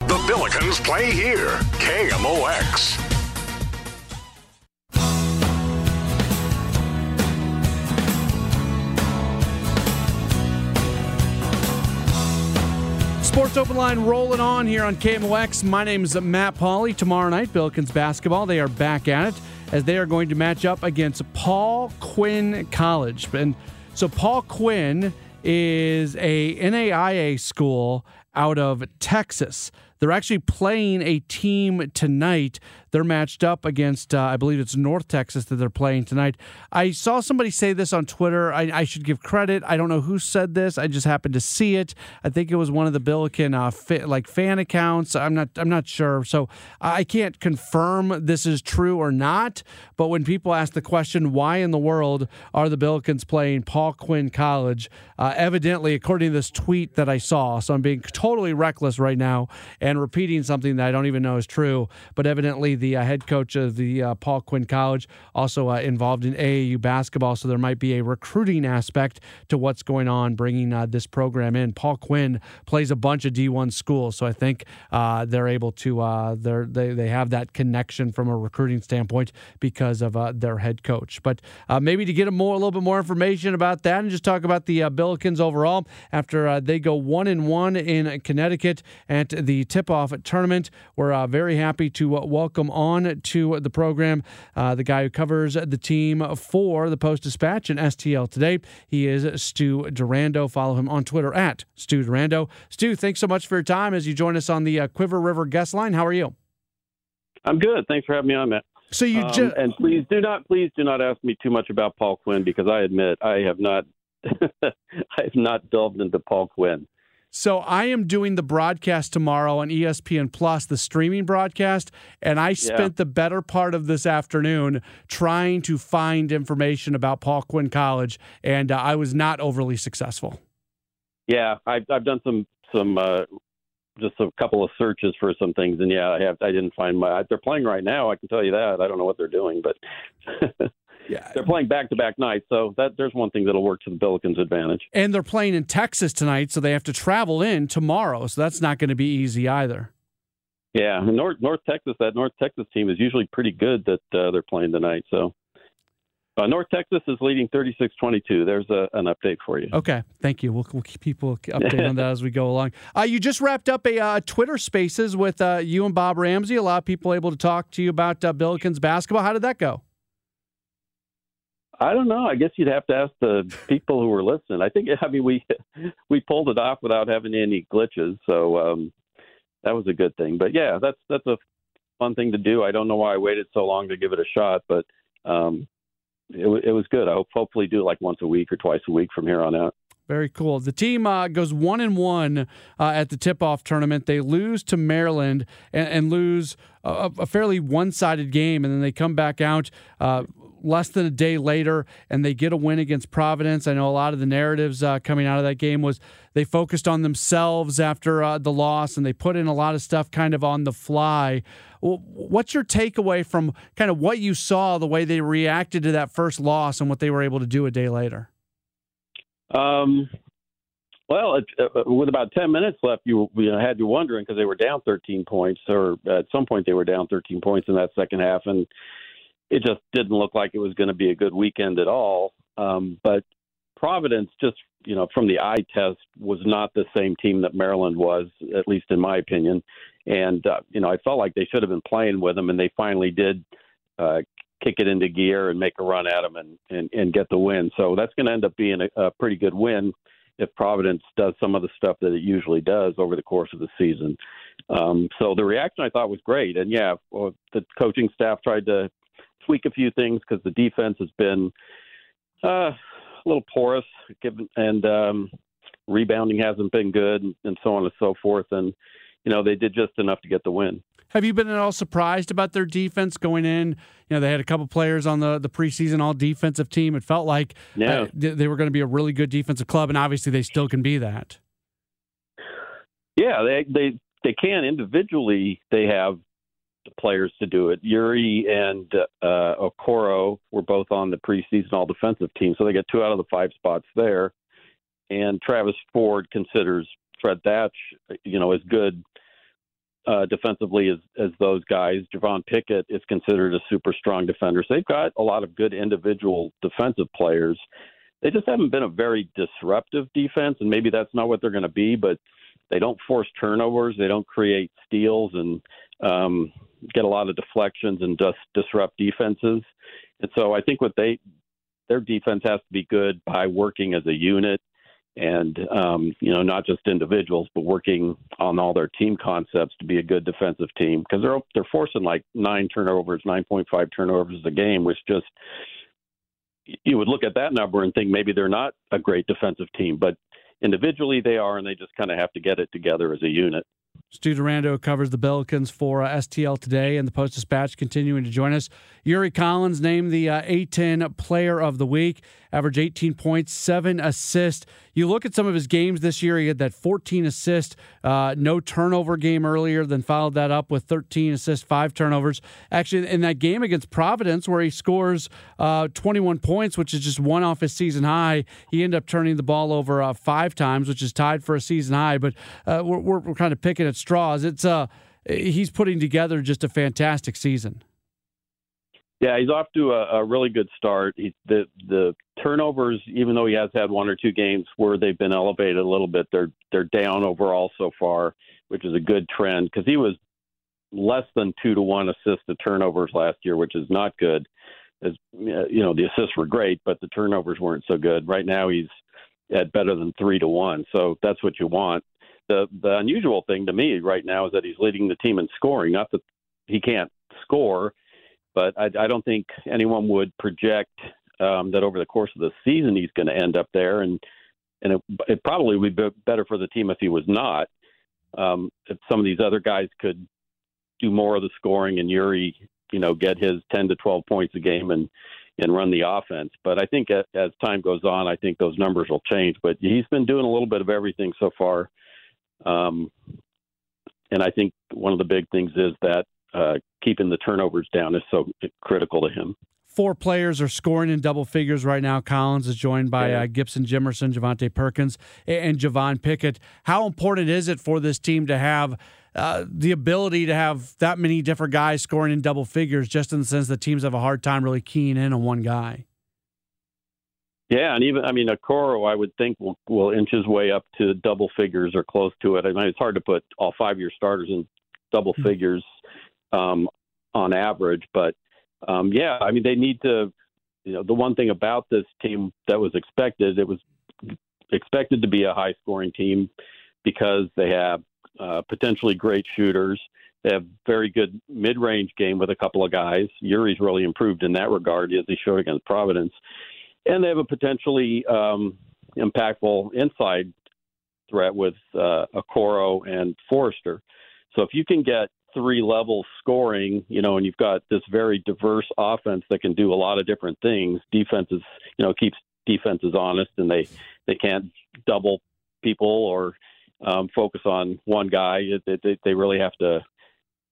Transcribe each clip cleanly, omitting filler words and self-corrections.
The Billikens play here. KMOX. Sports Open Line rolling on here on KMOX. My name is Matt Pauley. Tomorrow night, Billikens basketball, they are back at it as they are going to match up against Paul Quinn College. And so Paul Quinn is a NAIA school out of Texas. They're actually playing a team tonight. They're matched up against, I believe it's North Texas that they're playing tonight. I saw somebody say this on Twitter. I should give credit. I don't know who said this. I just happened to see it. I think it was one of the Billiken fan accounts. I'm not sure. So I can't confirm this is true or not. But when people ask the question, why in the world are the Billikens playing Paul Quinn College? Evidently, according to this tweet that I saw, so I'm being totally reckless right now and repeating something that I don't even know is true, but evidently the head coach of the Paul Quinn College also involved in AAU basketball, so there might be a recruiting aspect to what's going on, bringing this program in. Paul Quinn plays a bunch of D1 schools, so I think they're able to they have that connection from a recruiting standpoint because of their head coach. But maybe to get a little bit more information about that and just talk about the Billikens overall after they go 1-1 in Connecticut at the tip-off tournament. We're very happy to welcome on to the program the guy who covers the team for the Post-Dispatch and STL today. He is Stu Durando. Follow him on Twitter at Stu Durando. Stu, thanks so much for your time as you join us on the Quiver River guest line. How are you? I'm good. Thanks for having me on, Matt. So you and please do not ask me too much about Paul Quinn, because I admit I have not delved into Paul Quinn. So I am doing the broadcast tomorrow on ESPN Plus, the streaming broadcast, and I spent the better part of this afternoon trying to find information about Paul Quinn College, and I was not overly successful. Yeah, I've done some just a couple of searches for some things, and I didn't find they're playing right now. I can tell you that. I don't know what they're doing, but. Yeah. They're playing back-to-back nights, so there's one thing that'll work to the Billikens' advantage. And they're playing in Texas tonight, so they have to travel in tomorrow, so that's not going to be easy either. Yeah, North Texas team is usually pretty good that they're playing tonight, so. North Texas is leading 36-22. There's an update for you. Okay, thank you. We'll keep people updated on that as we go along. You just wrapped up a Twitter Spaces with you and Bob Ramsey. A lot of people able to talk to you about Billikens basketball. How did that go? I don't know. I guess you'd have to ask the people who were listening. We pulled it off without having any glitches, so that was a good thing. But yeah, that's a fun thing to do. I don't know why I waited so long to give it a shot, but it was good. I hopefully do it like once a week or twice a week from here on out. Very cool. The team goes 1-1 at the tip-off tournament. They lose to Maryland and lose a fairly one-sided game, and then they come back out. Less than a day later, and they get a win against Providence. I know a lot of the narratives coming out of that game was they focused on themselves after the loss, and they put in a lot of stuff kind of on the fly. What's your takeaway from kind of what you saw, the way they reacted to that first loss and what they were able to do a day later? Well, with about 10 minutes left, you had you wondering, because they were down 13 points, or at some point they were down 13 points in that second half, and it just didn't look like it was going to be a good weekend at all. But Providence just, from the eye test, was not the same team that Maryland was, at least in my opinion. And, I felt like they should have been playing with him, and they finally did kick it into gear and make a run at him and get the win. So that's going to end up being a pretty good win if Providence does some of the stuff that it usually does over the course of the season. So the reaction I thought was great. And, yeah, well, the coaching staff tried to tweak a few things because the defense has been a little porous, and rebounding hasn't been good, and so on and so forth. And, they did just enough to get the win. Have you been at all surprised about their defense going in? They had a couple players on the preseason all-defensive team. It felt like they were going to be a really good defensive club, and obviously they still can be that. Yeah, they can. Individually, they have the players to do it. Yuri and Okoro were both on the preseason all-defensive team, so they got 2 out of the 5 spots there. And Travis Ford considers Fred Thatch, as good defensively as those guys. Javon Pickett is considered a super strong defender. So they've got a lot of good individual defensive players. They just haven't been a very disruptive defense, and maybe that's not what they're going to be, but they don't force turnovers. They don't create steals and get a lot of deflections and just disrupt defenses. And so I think their defense has to be good by working as a unit, and, not just individuals, but working on all their team concepts to be a good defensive team, because they're forcing like 9.5 turnovers a game, which just, you would look at that number and think maybe they're not a great defensive team, but individually they are, and they just kind of have to get it together as a unit. Stu Durando covers the Billikens for STL Today and the Post-Dispatch, continuing to join us. Yuri Collins named the A-10 Player of the Week, averaged 18 points, 7 assists. You look at some of his games this year, he had that 14-assist, no turnover game earlier, then followed that up with 13 assists, 5 turnovers. Actually, in that game against Providence where he scores 21 points, which is just one off his season high, he ended up turning the ball over 5 times, which is tied for a season high, but we're kind of picking at straws. It's he's putting together just a fantastic season. Yeah, he's off to a really good start. The turnovers, even though he has had 1 or 2 games where they've been elevated a little bit, they're down overall so far, which is a good trend, because he was less than 2-to-1 assist to turnovers last year, which is not good. As the assists were great, but the turnovers weren't so good. Right now he's at better than 3-to-1, so that's what you want. The unusual thing to me right now is that he's leading the team in scoring. Not that he can't score, but I don't think anyone would project that over the course of the season he's going to end up there. And it probably would be better for the team if he was not. If some of these other guys could do more of the scoring, and Yuri, get his 10 to 12 points a game and run the offense. But I think as time goes on, I think those numbers will change. But he's been doing a little bit of everything so far. And I think one of the big things is that keeping the turnovers down is so critical to him. 4 players are scoring in double figures right now. Collins is joined by Gibson Jimerson, Javante Perkins, and Javon Pickett. How important is it for this team to have the ability to have that many different guys scoring in double figures, just in the sense that teams have a hard time really keying in on one guy? Yeah, and even, Okoro, I would think, will inch his way up to double figures or close to it. It's hard to put all 5-year starters in double figures on average. But, they need to, the one thing about this team that was expected, it was expected to be a high-scoring team because they have potentially great shooters. They have very good mid-range game with a couple of guys. Yuri's really improved in that regard, as he showed against Providence. And they have a potentially impactful inside threat with Okoro and Forrester. So if you can get 3-level scoring, and you've got this very diverse offense that can do a lot of different things, defenses, keeps defenses honest, and they can't double people or focus on one guy. They really have to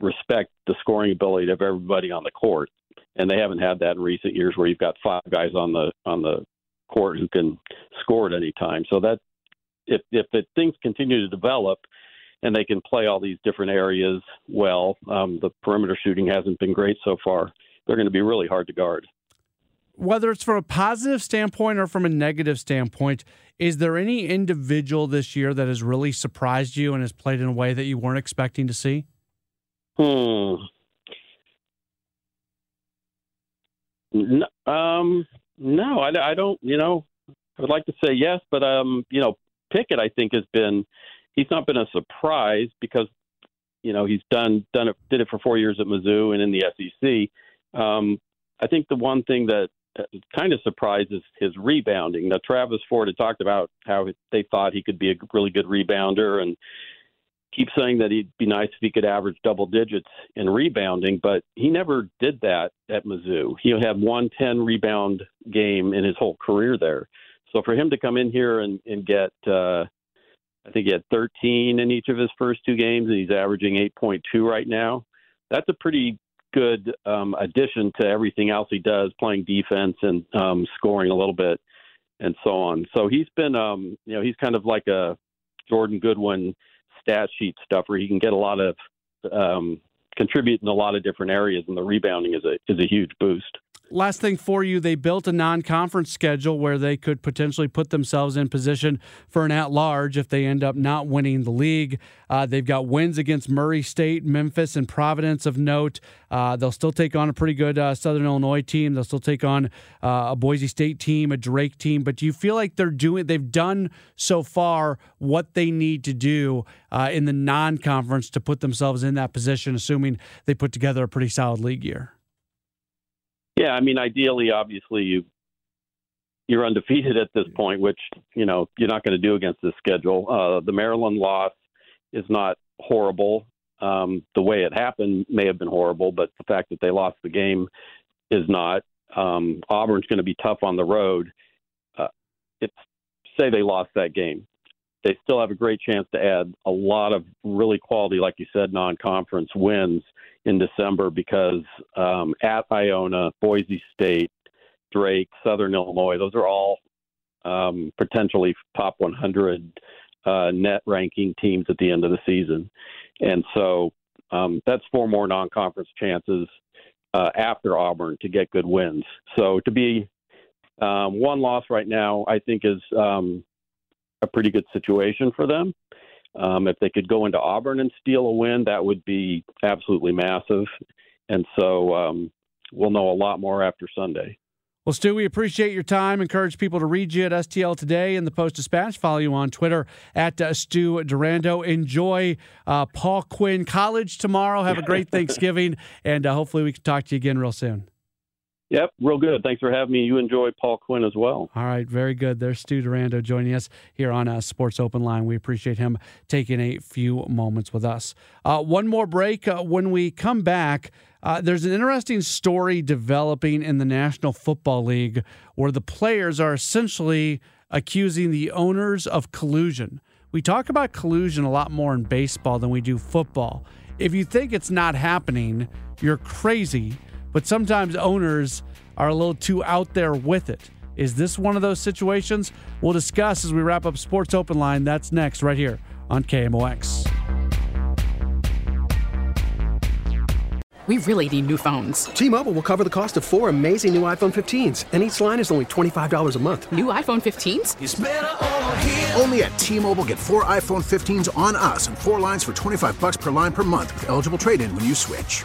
respect the scoring ability of everybody on the court. And they haven't had that in recent years, where you've got 5 guys on the court who can score at any time. So that if things continue to develop and they can play all these different areas well, the perimeter shooting hasn't been great so far. They're going to be really hard to guard. Whether it's from a positive standpoint or from a negative standpoint, is there any individual this year that has really surprised you and has played in a way that you weren't expecting to see? No, I don't, you know, I would like to say yes, but, you know, Pickett, I think, has been, he's not been a surprise because, you know, he's did it for 4 years at Mizzou and in the SEC. I think the one thing that kind of surprised is his rebounding. Now, Travis Ford had talked about how they thought he could be a really good rebounder and keep saying that he'd be nice if he could average double digits in rebounding, but he never did that at Mizzou. He had 110 rebound game in his whole career there. So for him to come in here and get, I think he had 13 in each of his first two games, and he's averaging 8.2 right now. That's a pretty good addition to everything else he does, playing defense and scoring a little bit and so on. So he's been, you know, he's kind of like a Jordan Goodwin stat sheet stuffer. He can get a lot of contribute in a lot of different areas, and the rebounding is a huge boost. Last thing for you, they built a non-conference schedule where they could potentially put themselves in position for an at-large if they end up not winning the league. They've got wins against Murray State, Memphis, and Providence of note. They'll still take on a pretty good Southern Illinois team. They'll still take on a Boise State team, a Drake team. But do you feel like they've done so far what they need to do in the non-conference to put themselves in that position, assuming they put together a pretty solid league year? Yeah, I mean, ideally, obviously, you're undefeated at this point, which, you know, you're not going to do against this schedule. The Maryland loss is not horrible. The way it happened may have been horrible, but the fact that they lost the game is not. Auburn's going to be tough on the road. Say they lost that game. They still have a great chance to add a lot of really quality, like you said, non-conference wins in December because at Iona, Boise State, Drake, Southern Illinois, those are all potentially top 100 net ranking teams at the end of the season. And so that's four more non-conference chances after Auburn to get good wins. So to be one loss right now, I think is a pretty good situation for them. If they could go into Auburn and steal a win, that would be absolutely massive. And so we'll know a lot more after Sunday. Well, Stu, we appreciate your time. Encourage people to read you at STL Today and the Post-Dispatch. Follow you on Twitter at Stu Durando. Enjoy Paul Quinn College tomorrow. Have a great Thanksgiving, and hopefully we can talk to you again real soon. Yep, real good. Thanks for having me. You enjoy Paul Quinn as well. All right, very good. There's Stu Durando joining us here on Sports Open Line. We appreciate him taking a few moments with us. One more break. When we come back, there's an interesting story developing in the National Football League where the players are essentially accusing the owners of collusion. We talk about collusion a lot more in baseball than we do football. If you think it's not happening, you're crazy. But sometimes owners are a little too out there with it. Is this one of those situations? We'll discuss as we wrap up Sports Open Line. That's next right here on KMOX. We really need new phones. T-Mobile will cover the cost of four amazing new iPhone 15s, and each line is only $25 a month. New iPhone 15s? It's better over here. Only at T-Mobile, get four iPhone 15s on us and four lines for $25 per line per month with eligible trade-in when you switch.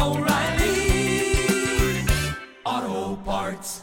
O'Reilly Auto Parts.